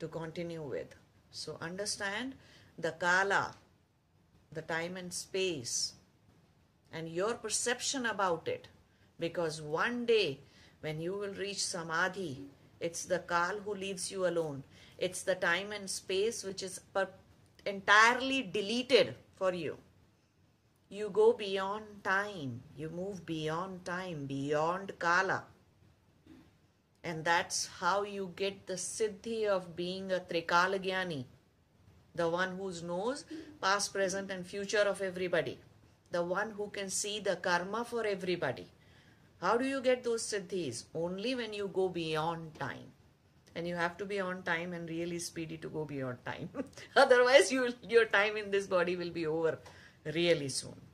to continue with. So understand the kala, the time and space, and your perception about it. Because one day when you will reach samadhi, it's the kala who leaves you alone. It's the time and space which is entirely deleted for you. You go beyond time. You move beyond time, beyond kala. And that's how you get the siddhi of being a trikalagyani, the one who knows past, present and future of everybody, the one who can see the karma for everybody. How do you get those siddhis? Only when you go beyond time. And you have to be on time and really speedy to go beyond time. Otherwise, your time in this body will be over really soon.